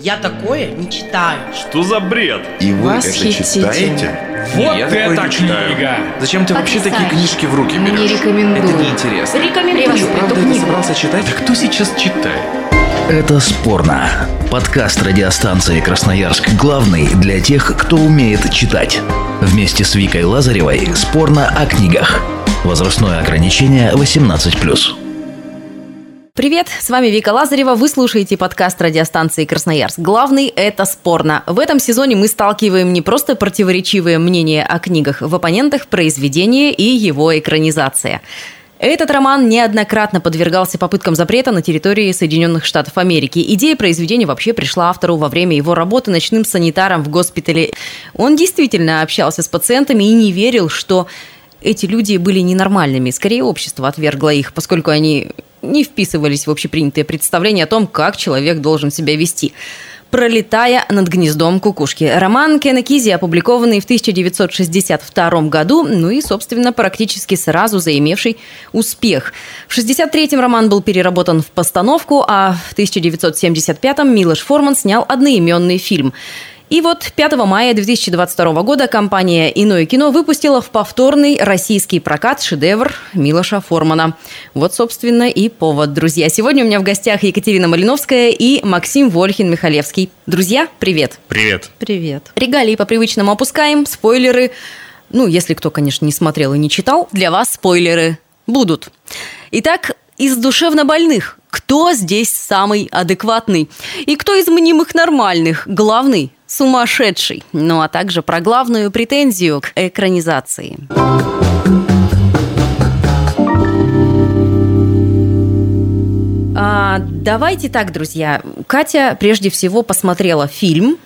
Я такое не читаю. Что за бред? И вы это читаете? Вот это книга! Зачем ты вообще такие книжки в руки берешь? Не рекомендую. Это неинтересно. Рекомендую. Правда, ты собрался читать? Да кто сейчас читает? Это «Спорно». Подкаст радиостанции «Красноярск» главный для тех, кто умеет читать. Вместе с Викой Лазаревой «Спорно» о книгах. Возрастное ограничение 18+. Привет, с вами Вика Лазарева. Вы слушаете подкаст радиостанции «Красноярск». Главный – это «Спорно». В этом сезоне мы сталкиваем не просто противоречивые мнения о книгах, в оппонентах произведение и его экранизация. Этот роман неоднократно подвергался попыткам запрета на территории Соединенных Штатов Америки. Идея произведения вообще пришла автору во время его работы ночным санитаром в госпитале. Он действительно общался с пациентами и не верил, что эти люди были ненормальными. Скорее, общество отвергло их, поскольку они не вписывались в общепринятые представления о том, как человек должен себя вести. «Пролетая над гнездом кукушки». Роман Кена Кизи, опубликованный в 1962 году, ну и, собственно, практически сразу заимевший успех. В 1963-м роман был переработан в постановку, а в 1975-м Милош Форман снял одноименный фильм. И вот 5 мая 2022 года компания «Иное кино» выпустила в повторный российский прокат шедевр Милоша Формана. Вот, собственно, и повод, друзья. Сегодня у меня в гостях Екатерина Малиновская и Максим Вольхин-Михалевский. Друзья, привет. Привет. Привет. Регалии по-привычному опускаем, спойлеры. Ну, если кто, конечно, не смотрел и не читал, для вас спойлеры будут. Итак, из душевнобольных кто здесь самый адекватный? И кто из мнимых нормальных главный? Сумасшедший. Ну а также про главную претензию к экранизации. Давайте так, друзья. Катя прежде всего посмотрела фильм,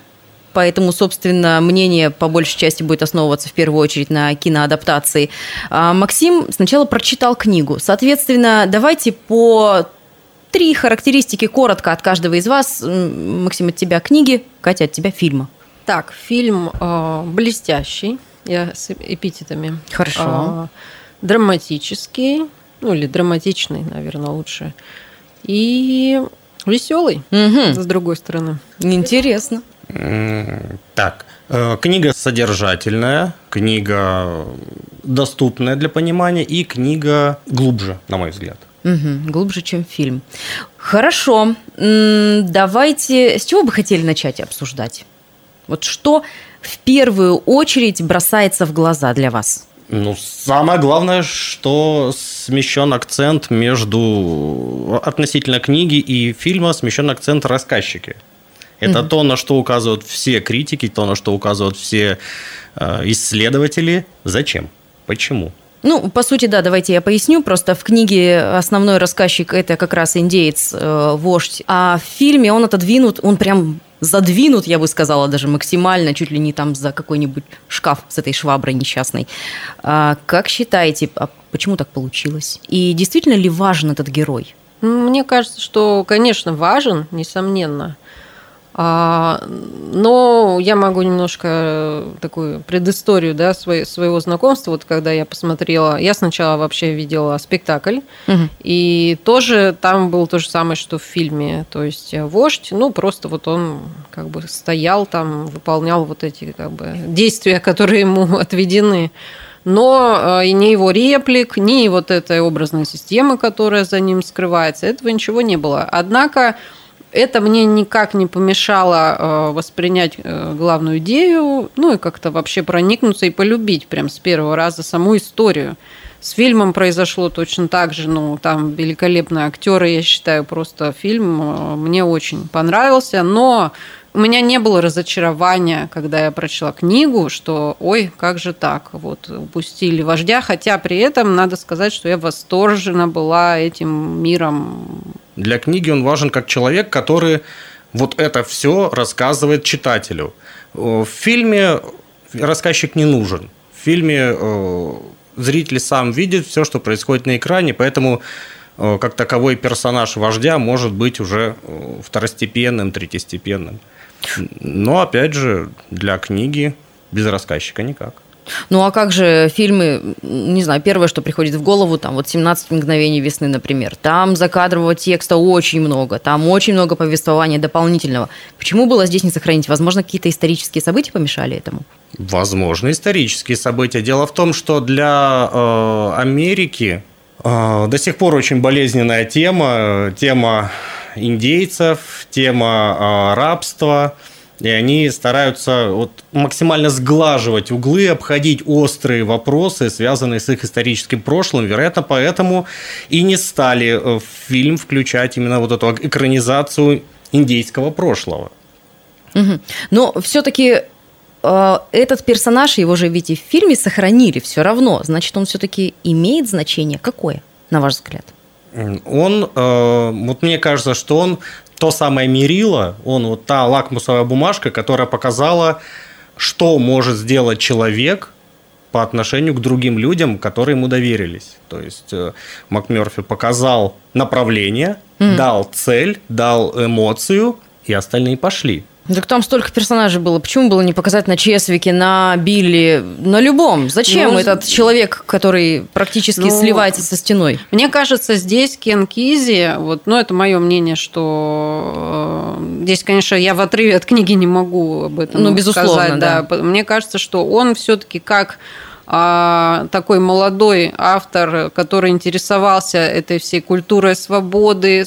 поэтому, собственно, мнение по большей части будет основываться в первую очередь на киноадаптации. А Максим сначала прочитал книгу. Соответственно, давайте по 3 характеристики коротко от каждого из вас. Максим, от тебя книги, Катя, от тебя фильма. Так, фильм блестящий, я с эпитетами. Хорошо. Драматический, ну или драматичный, наверное, лучше. И веселый, угу. С другой стороны. Интересно. Так, книга содержательная, книга доступная для понимания и книга глубже, на мой взгляд. Угу, глубже, чем фильм. Хорошо. Давайте... С чего бы хотели начать обсуждать? Вот что в первую очередь бросается в глаза для вас? Ну, самое главное, что смещен акцент между... Относительно книги и фильма смещен акцент рассказчики. Это то, на что указывают все критики, то, на что указывают все исследователи. Зачем? Почему? Ну, по сути, да, давайте я поясню. Просто в книге основной рассказчик – это как раз индеец, вождь. А в фильме он отодвинут, он прям задвинут, я бы сказала, даже максимально, чуть ли не там за какой-нибудь шкаф с этой шваброй несчастной. Как считаете, почему так получилось? И действительно ли важен этот герой? Мне кажется, что, конечно, важен, несомненно. Но я могу немножко такую предысторию, да, своего знакомства. Вот когда я посмотрела, я сначала вообще видела спектакль, и тоже там было то же самое, что в фильме. То есть вождь, ну просто вот он как бы стоял там, выполнял вот эти как бы действия, которые ему отведены. Но и ни его реплик, ни вот этой образной системы, которая за ним скрывается, этого ничего не было. Однако это мне никак не помешало воспринять главную идею, ну и как-то вообще проникнуться и полюбить прям с первого раза саму историю. С фильмом произошло точно так же, ну там великолепные актеры, я считаю, просто фильм мне очень понравился, но у меня не было разочарования, когда я прочла книгу, что ой, как же так, вот упустили вождя, хотя при этом надо сказать, что я восторжена была этим миром. Для книги он важен как человек, который вот это все рассказывает читателю. В фильме рассказчик не нужен. В фильме зритель сам видит все, что происходит на экране, поэтому как таковой персонаж вождя может быть уже второстепенным, третьестепенным. Но, опять же, для книги без рассказчика никак. Ну, а как же фильмы, не знаю, первое, что приходит в голову, там вот «17 мгновений весны», например. Там закадрового текста очень много, там очень много повествования дополнительного. Почему было здесь не сохранить? Возможно, какие-то исторические события помешали этому? Возможно, исторические события. Дело в том, что для Америки до сих пор очень болезненная тема индейцев, тема рабства. И они стараются максимально сглаживать углы, обходить острые вопросы, связанные с их историческим прошлым. Вероятно, поэтому и не стали в фильм включать именно вот эту экранизацию индейского прошлого. Угу. Но все-таки этот персонаж, его же ведь и в фильме сохранили все равно. Значит, он все-таки имеет значение? Какое, на ваш взгляд? Он, вот мне кажется, что он то самое мерило, он вот та лакмусовая бумажка, которая показала, что может сделать человек по отношению к другим людям, которые ему доверились. То есть МакМёрфи показал направление, дал цель, дал эмоцию, и остальные пошли. Так там столько персонажей было. Почему было не показать на Чесвике, на Билли, на любом? Зачем этот человек, который практически сливается со стеной? Мне кажется, здесь Кен Кизи, это мое мнение, что здесь, конечно, я в отрыве от книги не могу об этом сказать. Да. Мне кажется, что он все-таки как такой молодой автор, который интересовался этой всей культурой свободы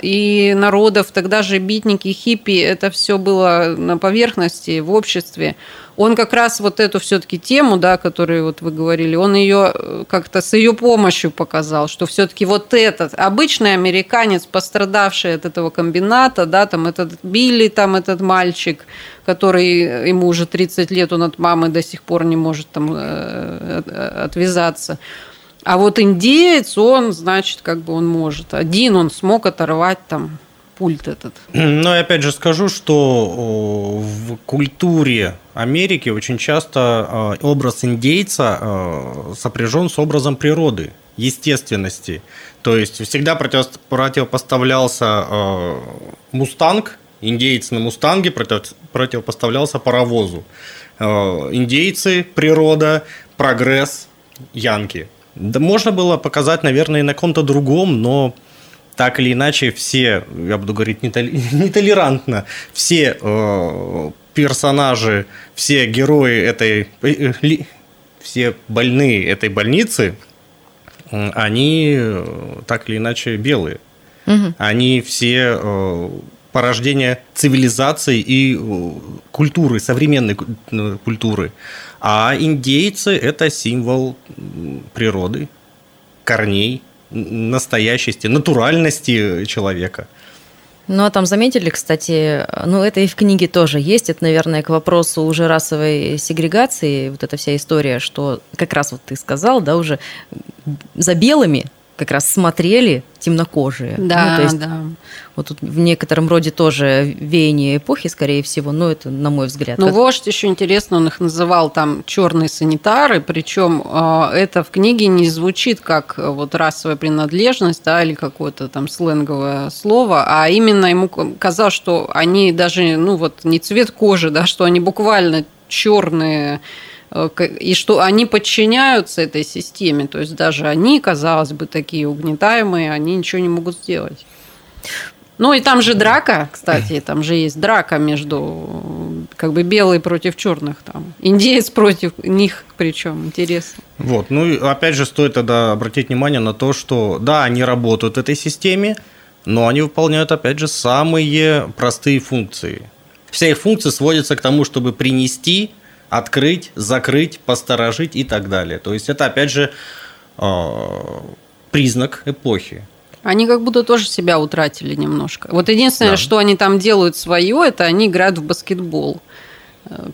и народов, тогда же битники, хиппи, это все было на поверхности, в обществе. Он как раз эту все-таки тему, да, которую вы говорили, он ее как-то с ее помощью показал, что все-таки этот обычный американец, пострадавший от этого комбината, да, там этот Билли, там этот мальчик, который ему уже 30 лет, он от мамы до сих пор не может там отвязаться. А индеец, он, значит, он может. Один он смог оторвать там пульт этот. Но я опять же скажу, что в культуре Америки очень часто образ индейца сопряжен с образом природы, естественности. То есть всегда противопоставлялся мустанг, индейец на мустанге противопоставлялся паровозу. Индейцы, природа, прогресс, янки. Да, можно было показать, наверное, и на ком-то другом, но так или иначе, все, я буду говорить нетолерантно, все персонажи, все герои все больные этой больницы, они так или иначе белые. Угу. Они все порождение цивилизации и культуры, современной культуры. А индейцы – это символ природы, корней, настоящести, натуральности человека. Ну, а там заметили, кстати, это и в книге тоже есть, это, наверное, к вопросу уже расовой сегрегации, эта вся история, что как раз ты сказал, да, уже за белыми как раз смотрели темнокожие. Да, то есть, да. Тут в некотором роде тоже веяние эпохи, скорее всего, но это, на мой взгляд. Вождь еще интересно, он их называл там черные санитары, причем это в книге не звучит как расовая принадлежность, да, или какое-то там сленговое слово, а именно ему казалось, что они даже, не цвет кожи, да, что они буквально черные, и что они подчиняются этой системе. То есть даже они, казалось бы, такие угнетаемые, они ничего не могут сделать. И там же драка, кстати, там же есть драка между белые против черных, там индеец против них, причем интересно. И опять же стоит тогда обратить внимание на то, что да, они работают в этой системе, но они выполняют опять же самые простые функции. Все их функции сводятся к тому, чтобы принести, открыть, закрыть, посторожить и так далее. То есть это, опять же, признак эпохи. Они как будто тоже себя утратили немножко. Единственное, что они там делают свое, это они играют в баскетбол.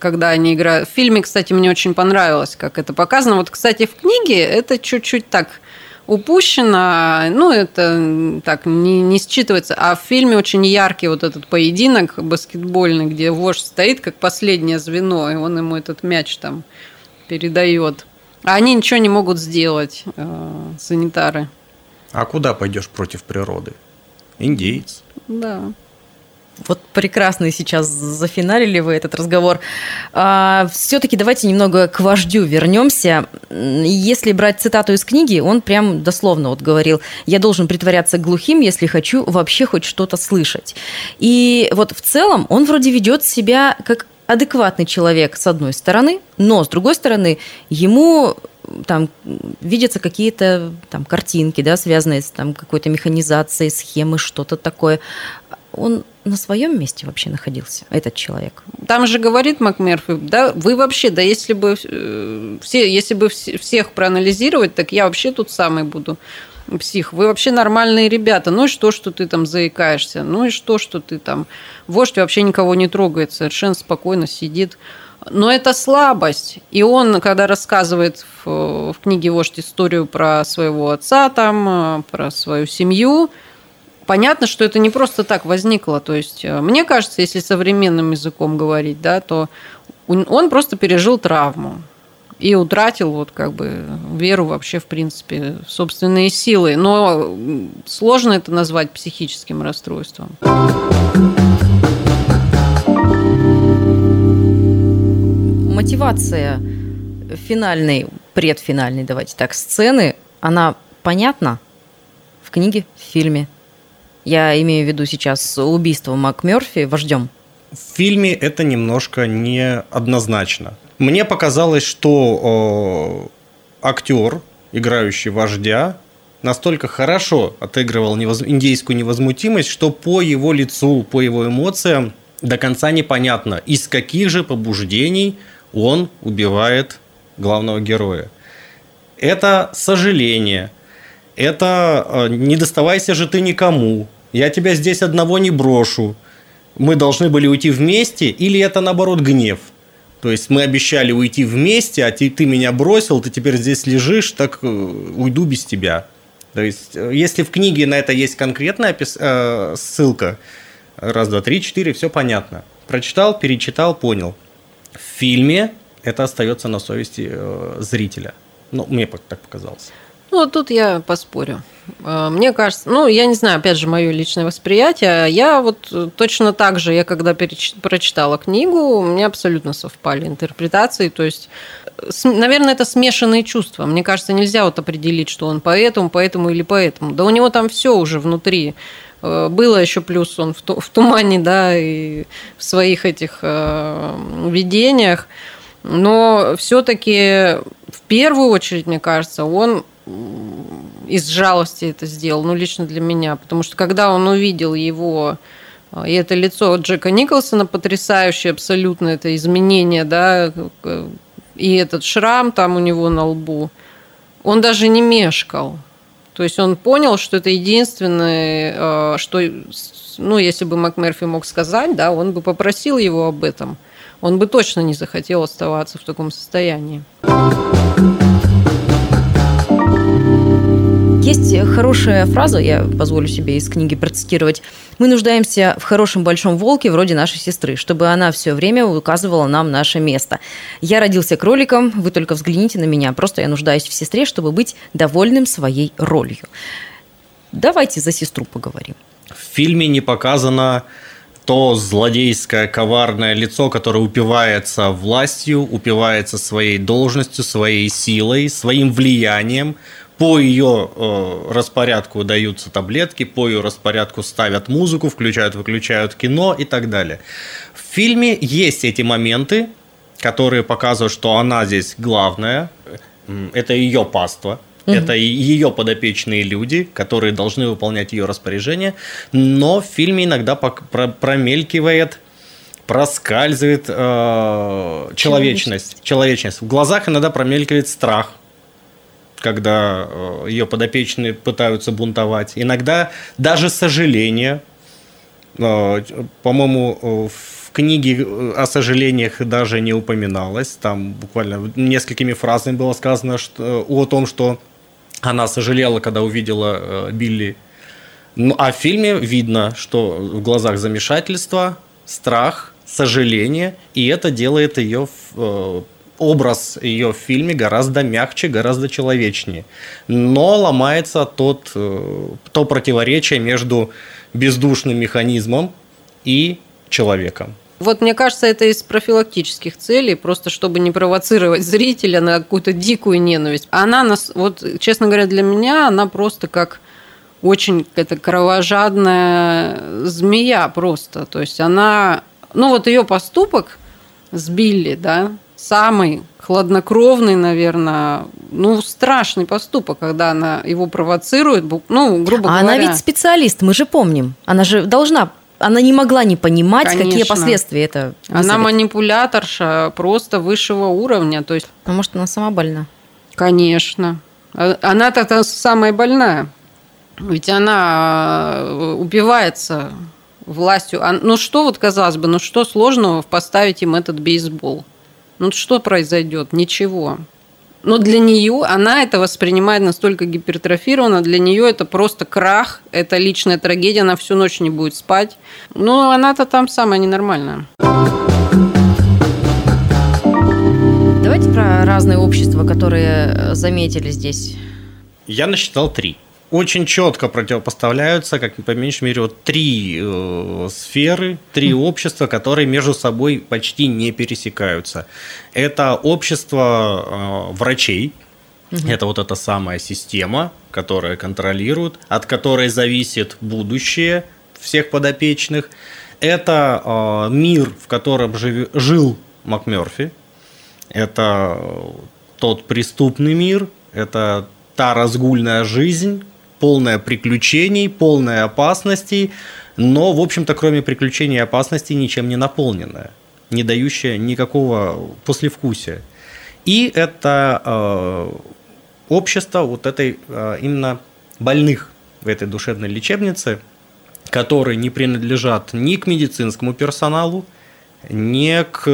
Когда они играют... В фильме, кстати, мне очень понравилось, как это показано. Кстати, в книге это чуть-чуть так упущено, это так не считывается. А в фильме очень яркий этот поединок баскетбольный, где вождь стоит как последнее звено, и он ему этот мяч там передает. А они ничего не могут сделать, санитары. А куда пойдешь против природы? Индеец. Да. Вот прекрасно сейчас зафиналили вы этот разговор. Все-таки давайте немного к вождю вернемся. Если брать цитату из книги, он прям дословно вот говорил: «Я должен притворяться глухим, если хочу вообще хоть что-то слышать». И вот в целом он вроде ведет себя как адекватный человек с одной стороны, но с другой стороны ему... там видятся какие-то там картинки, да, связанные с там какой-то механизацией, схемы, что-то такое. Он на своем месте вообще находился, этот человек? Там же говорит МакМерфи, да, вы вообще, да, если бы всех проанализировать, так я вообще тут самый буду псих. Вы вообще нормальные ребята. Ну и что, что ты там заикаешься? Ну и что, что ты там... Вождь вообще никого не трогает, совершенно спокойно сидит. Но это слабость. И он, когда рассказывает в книге «Вождь» историю про своего отца, там, про свою семью, понятно, что это не просто так возникло. То есть, мне кажется, если современным языком говорить, да, то он просто пережил травму и утратил вот как бы веру вообще, в принципе, в собственные силы. Но сложно это назвать психическим расстройством. Мотивация финальной, предфинальной, давайте так, сцены, она понятна в книге, в фильме? Я имею в виду сейчас убийство МакМерфи вождем. В фильме это немножко неоднозначно. Мне показалось, что актер, играющий вождя, настолько хорошо отыгрывал индейскую невозмутимость, что по его лицу, по его эмоциям до конца непонятно, из каких же побуждений он убивает главного героя. Это сожаление. Это «не доставайся же ты никому», «я тебя здесь одного не брошу», «мы должны были уйти вместе», или это, наоборот, гнев. То есть мы обещали уйти вместе, а ты меня бросил, ты теперь здесь лежишь, так уйду без тебя. То есть если в книге на это есть конкретная ссылка, раз, два, три, четыре, все понятно. Прочитал, перечитал, понял. В фильме это остается на совести зрителя. Ну, мне так показалось. Ну, тут я поспорю. Мне кажется, ну, я не знаю, опять же, мое личное восприятие. Я вот точно так же, я когда прочитала книгу, у меня абсолютно совпали интерпретации. То есть, наверное, это смешанные чувства. Мне кажется, нельзя вот определить, что он поэтому или поэтому. Да у него там все уже внутри. Было еще плюс он в тумане, да, и в своих этих видениях. Но все-таки в первую очередь, мне кажется, он из жалости это сделал, ну, лично для меня, потому что когда он увидел его, и это лицо Джека Николсона потрясающее абсолютно, это изменение, да, и этот шрам там у него на лбу, он даже не мешкал. То есть он понял, что это единственное, что, ну, если бы МакМерфи мог сказать, да, он бы попросил его об этом. Он бы точно не захотел оставаться в таком состоянии. Есть хорошая фраза, я позволю себе из книги процитировать. «Мы нуждаемся в хорошем большом волке вроде нашей сестры, чтобы она все время указывала нам наше место. Я родился кроликом, вы только взгляните на меня. Просто я нуждаюсь в сестре, чтобы быть довольным своей ролью». Давайте за сестру поговорим. В фильме не показано то злодейское, коварное лицо, которое упивается властью, упивается своей должностью, своей силой, своим влиянием. По ее распорядку даются таблетки, по ее распорядку ставят музыку, включают-выключают кино и так далее. В фильме есть эти моменты, которые показывают, что она здесь главная. Это ее паства, это ее подопечные люди, которые должны выполнять ее распоряжение. Но в фильме иногда промелькивает... проскальзывает человечность. В глазах иногда промелькивает страх, когда ее подопечные пытаются бунтовать. Иногда даже сожаление. По-моему, в книге о сожалениях даже не упоминалось. Там буквально несколькими фразами было сказано о том, что она сожалела, когда увидела Билли. Ну, а в фильме видно, что в глазах замешательство, страх, сожаление. И это делает ее... образ ее в фильме гораздо мягче, гораздо человечнее. Но ломается то противоречие между бездушным механизмом и человеком. Вот мне кажется, это из профилактических целей, просто чтобы не провоцировать зрителя на какую-то дикую ненависть. Она нас, вот, честно говоря, для меня она просто как очень какая-то кровожадная змея просто. То есть она, ну вот ее поступок с Билли, да, самый хладнокровный, наверное, ну, страшный поступок, когда она его провоцирует, ну, грубо говоря. А она ведь специалист, мы же помним. Она же должна, она не могла не понимать, конечно, какие последствия это вызовет. Она манипуляторша просто высшего уровня. То есть... А может, она сама больна? Конечно. Она-то самая больная. Ведь она убивается властью. Ну, что вот, казалось бы, ну, что сложного поставить им этот бейсбол? Ну, что произойдет? Ничего. Но для нее, она это воспринимает настолько гипертрофированно, для нее это просто крах, это личная трагедия, она всю ночь не будет спать. Ну, она-то там самая ненормальная. Давайте про разные общества, которые заметили здесь. Я насчитал 3. Очень четко противопоставляются, как по меньшей мере, вот 3 сферы, 3 общества, которые между собой почти не пересекаются. Это общество врачей, это вот эта самая система, которая контролирует, от которой зависит будущее всех подопечных. Это мир, в котором жил МакМёрфи, это тот преступный мир, это та разгульная жизнь, полная приключений, полная опасностей, но, в общем-то, кроме приключений и опасностей, ничем не наполненная, не дающая никакого послевкусия. И это общество вот этой именно больных в этой душевной лечебнице, которые не принадлежат ни к медицинскому персоналу, ни к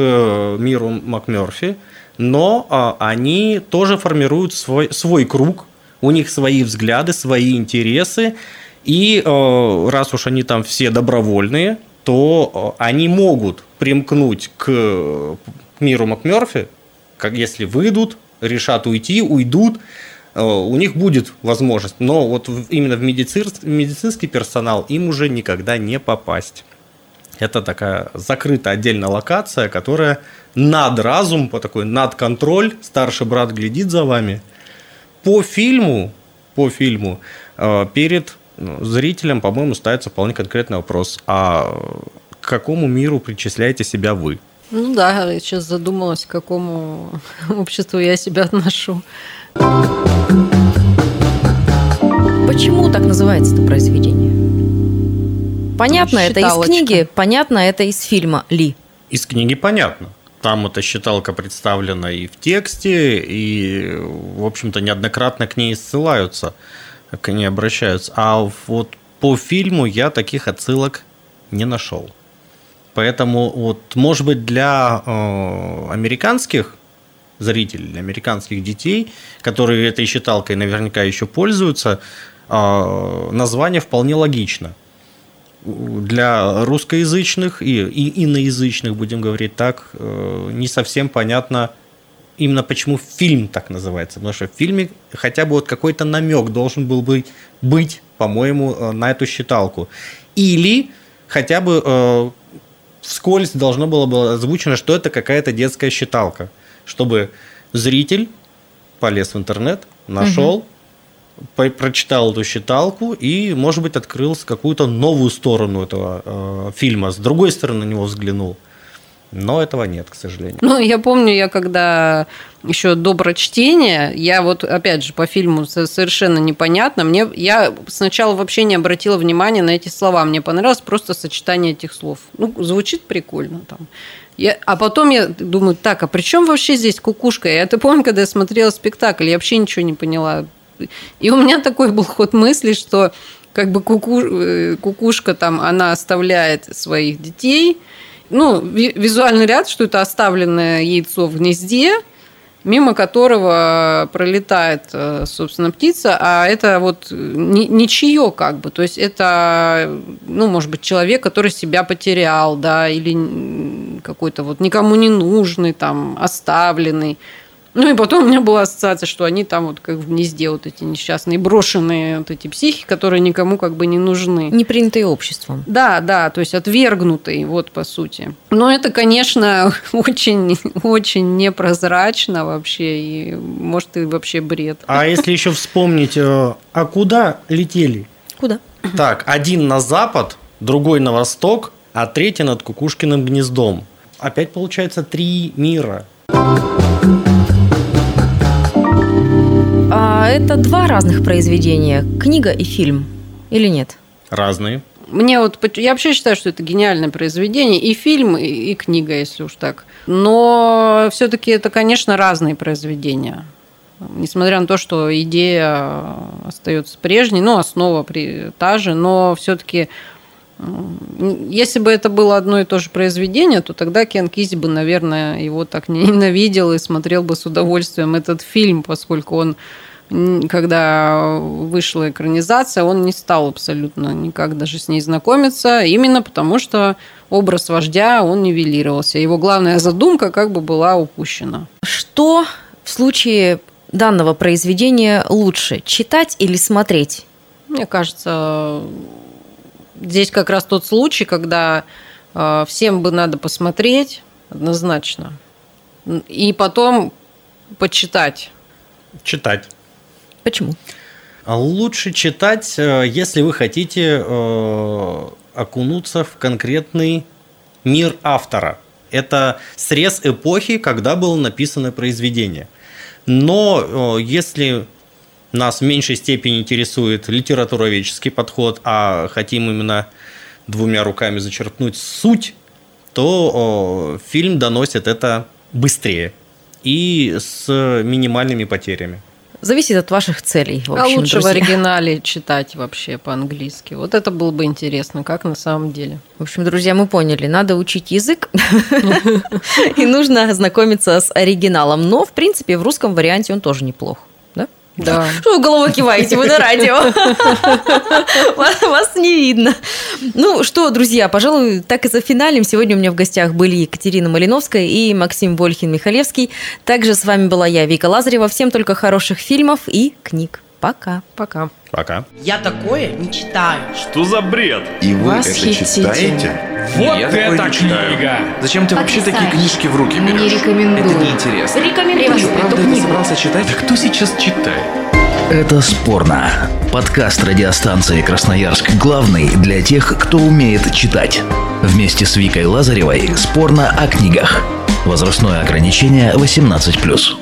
миру МакМёрфи, но они тоже формируют свой круг. У них свои взгляды, свои интересы, и раз уж они там все добровольные, то они могут примкнуть к миру МакМёрфи, как если выйдут, решат уйти, уйдут, у них будет возможность, но вот именно в медицинский персонал им уже никогда не попасть. Это такая закрытая отдельная локация, которая над разум, такой над контроль, старший брат глядит за вами. По фильму перед зрителем, по-моему, ставится вполне конкретный вопрос. А к какому миру причисляете себя вы? Ну да, я сейчас задумалась, к какому обществу я себя отношу. Почему так называется это произведение? Понятно, это из книги, понятно, это из фильма ли? Из книги понятно. Там эта считалка представлена и в тексте, и, в общем-то, неоднократно к ней ссылаются, к ней обращаются. А вот по фильму я таких отсылок не нашел. Поэтому, вот, может быть, для американских зрителей, для американских детей, которые этой считалкой наверняка еще пользуются, название вполне логично. Для русскоязычных и иноязычных, будем говорить так, не совсем понятно именно почему фильм так называется. Потому что в фильме хотя бы вот какой-то намек должен был быть, по-моему, на эту считалку. Или хотя бы вскользь должно было бы озвучено, что это какая-то детская считалка. Чтобы зритель полез в интернет, нашел... прочитал эту считалку и, может быть, открыл какую-то новую сторону этого фильма. С другой стороны на него взглянул. Но этого нет, к сожалению. Ну, я помню, я когда еще до прочтения, я вот, опять же, по фильму совершенно непонятно, я сначала вообще не обратила внимания на эти слова. Мне понравилось просто сочетание этих слов. Ну, звучит прикольно там. А потом я думаю, так, а при чем вообще здесь кукушка? Я-то помню, когда я смотрела спектакль, я вообще ничего не поняла. И у меня такой был ход мысли, что как бы кукушка там, она оставляет своих детей. Ну, визуальный ряд, что это оставленное яйцо в гнезде, мимо которого пролетает, собственно, птица, а это вот ничье как бы. То есть это, ну, может быть, человек, который себя потерял, да, или какой-то вот никому не нужный, там, оставленный. Ну, и потом у меня была ассоциация, что они там вот как в гнезде вот эти несчастные, брошенные вот эти психи, которые никому как бы не нужны. Не принятые обществом. Да, да, то есть отвергнутые, вот по сути. Но это, конечно, очень, очень непрозрачно вообще, и может и вообще бред. А если еще вспомнить, а куда летели? Куда? Так, один на запад, другой на восток, а третий над кукушкиным гнездом. Опять получается 3 мира. А это 2 разных произведения, книга и фильм, или нет? Разные. Мне вот, я вообще считаю, что это гениальное произведение, и фильм, и книга, если уж так. Но все-таки это, конечно, разные произведения. Несмотря на то, что идея остается прежней, ну, основа та же, но все-таки, если бы это было одно и то же произведение, то тогда Кен Кизи бы, наверное, его так ненавидел и смотрел бы с удовольствием этот фильм, поскольку он, когда вышла экранизация, он не стал абсолютно никак даже с ней знакомиться, именно потому что образ вождя, он нивелировался. Его главная задумка как бы была упущена. Что в случае данного произведения лучше, читать или смотреть? Мне кажется, здесь как раз тот случай, когда всем бы надо посмотреть однозначно и потом почитать. Читать. Почему? Лучше читать, если вы хотите окунуться в конкретный мир автора. Это срез эпохи, когда было написано произведение. Но если нас в меньшей степени интересует литературоведческий подход, а хотим именно 2 руками зачерпнуть суть, то фильм доносит это быстрее и с минимальными потерями. Зависит от ваших целей. В общем, а лучше, друзья, в оригинале читать вообще по-английски. Вот это было бы интересно, как на самом деле. В общем, друзья, мы поняли, надо учить язык и нужно ознакомиться с оригиналом. Но, в принципе, в русском варианте он тоже неплох. Да. Что вы головой киваете? Вы на радио. Вас не видно. Ну что, друзья, пожалуй, так и зафиналим. Сегодня у меня в гостях были Екатерина Малиновская и Максим Вольхин-Михалевский. Также с вами была я, Вика Лазарева. Всем только хороших фильмов и книг. Пока. Пока. Пока. Я такое не читаю. Что за бред? И вы это читаете? Вот это книга! Зачем ты вообще такие книжки в руки берешь? Не рекомендую. Это неинтересно. Рекомендую. Ты правда это собрался читать? Да кто сейчас читает? Это «Спорно». Подкаст радиостанции «Красноярск» главный для тех, кто умеет читать. Вместе с Викой Лазаревой «Спорно» о книгах. Возрастное ограничение 18+.